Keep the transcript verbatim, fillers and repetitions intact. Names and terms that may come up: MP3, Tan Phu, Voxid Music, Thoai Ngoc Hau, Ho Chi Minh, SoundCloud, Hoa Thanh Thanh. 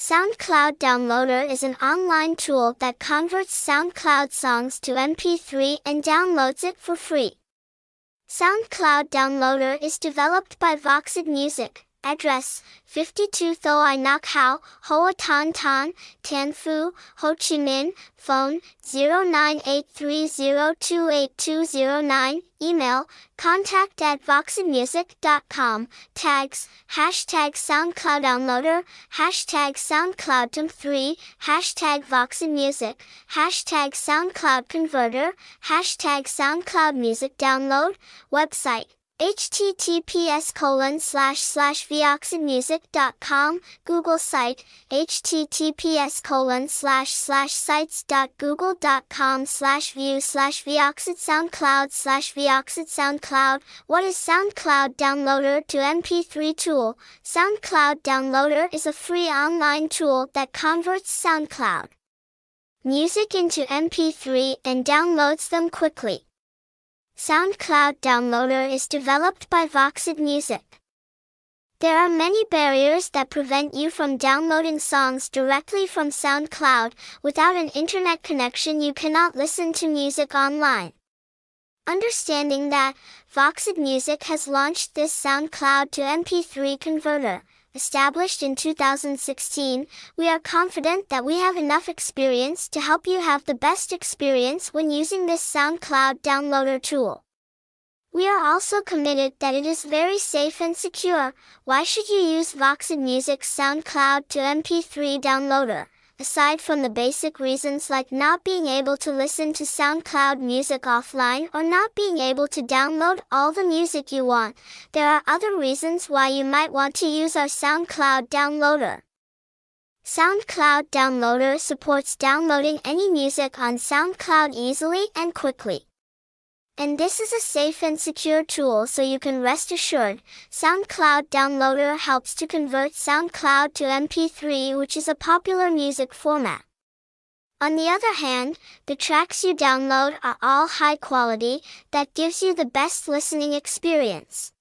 SoundCloud Downloader is an online tool that converts SoundCloud songs to M P three and downloads it for free. SoundCloud Downloader is developed by Voxid Music. Address: fifty-two Thoai Ngoc Hau, Hoa Thanh Thanh, Tan Phu, Ho Chi Minh. Phone: zero nine eight three zero two eight two zero nine. Email: contact at voxidmusic dot com. Tags: hashtag SoundCloud Downloader, hashtag SoundCloud T M three, hashtag Voxid Music, hashtag SoundCloud Converter, hashtag SoundCloud Music Download. Website: H T T P S colon slash slash voxidmusic dot com. Google site: H T T P S colon slash slash sites dot google dot com slash view slash voxid soundcloud slash voxid soundcloud. What is SoundCloud Downloader to M P three tool? SoundCloud Downloader is a free online tool that converts SoundCloud music into M P three and downloads them quickly. SoundCloud Downloader is developed by Voxid Music. There are many barriers that prevent you from downloading songs directly from SoundCloud. Without an internet connection, you cannot listen to music online. Understanding that, Voxid Music has launched this SoundCloud to M P three converter. Established in two thousand sixteen, we are confident that we have enough experience to help you have the best experience when using this SoundCloud Downloader tool. We are also committed that it is very safe and secure. Why should you use Voxid Music's SoundCloud to M P three Downloader? Aside from the basic reasons like not being able to listen to SoundCloud music offline or not being able to download all the music you want, there are other reasons why you might want to use our SoundCloud Downloader. SoundCloud Downloader supports downloading any music on SoundCloud easily and quickly. And this is a safe and secure tool, so you can rest assured. SoundCloud Downloader helps to convert SoundCloud to M P three, which is a popular music format. On the other hand, the tracks you download are all high quality. That gives you the best listening experience.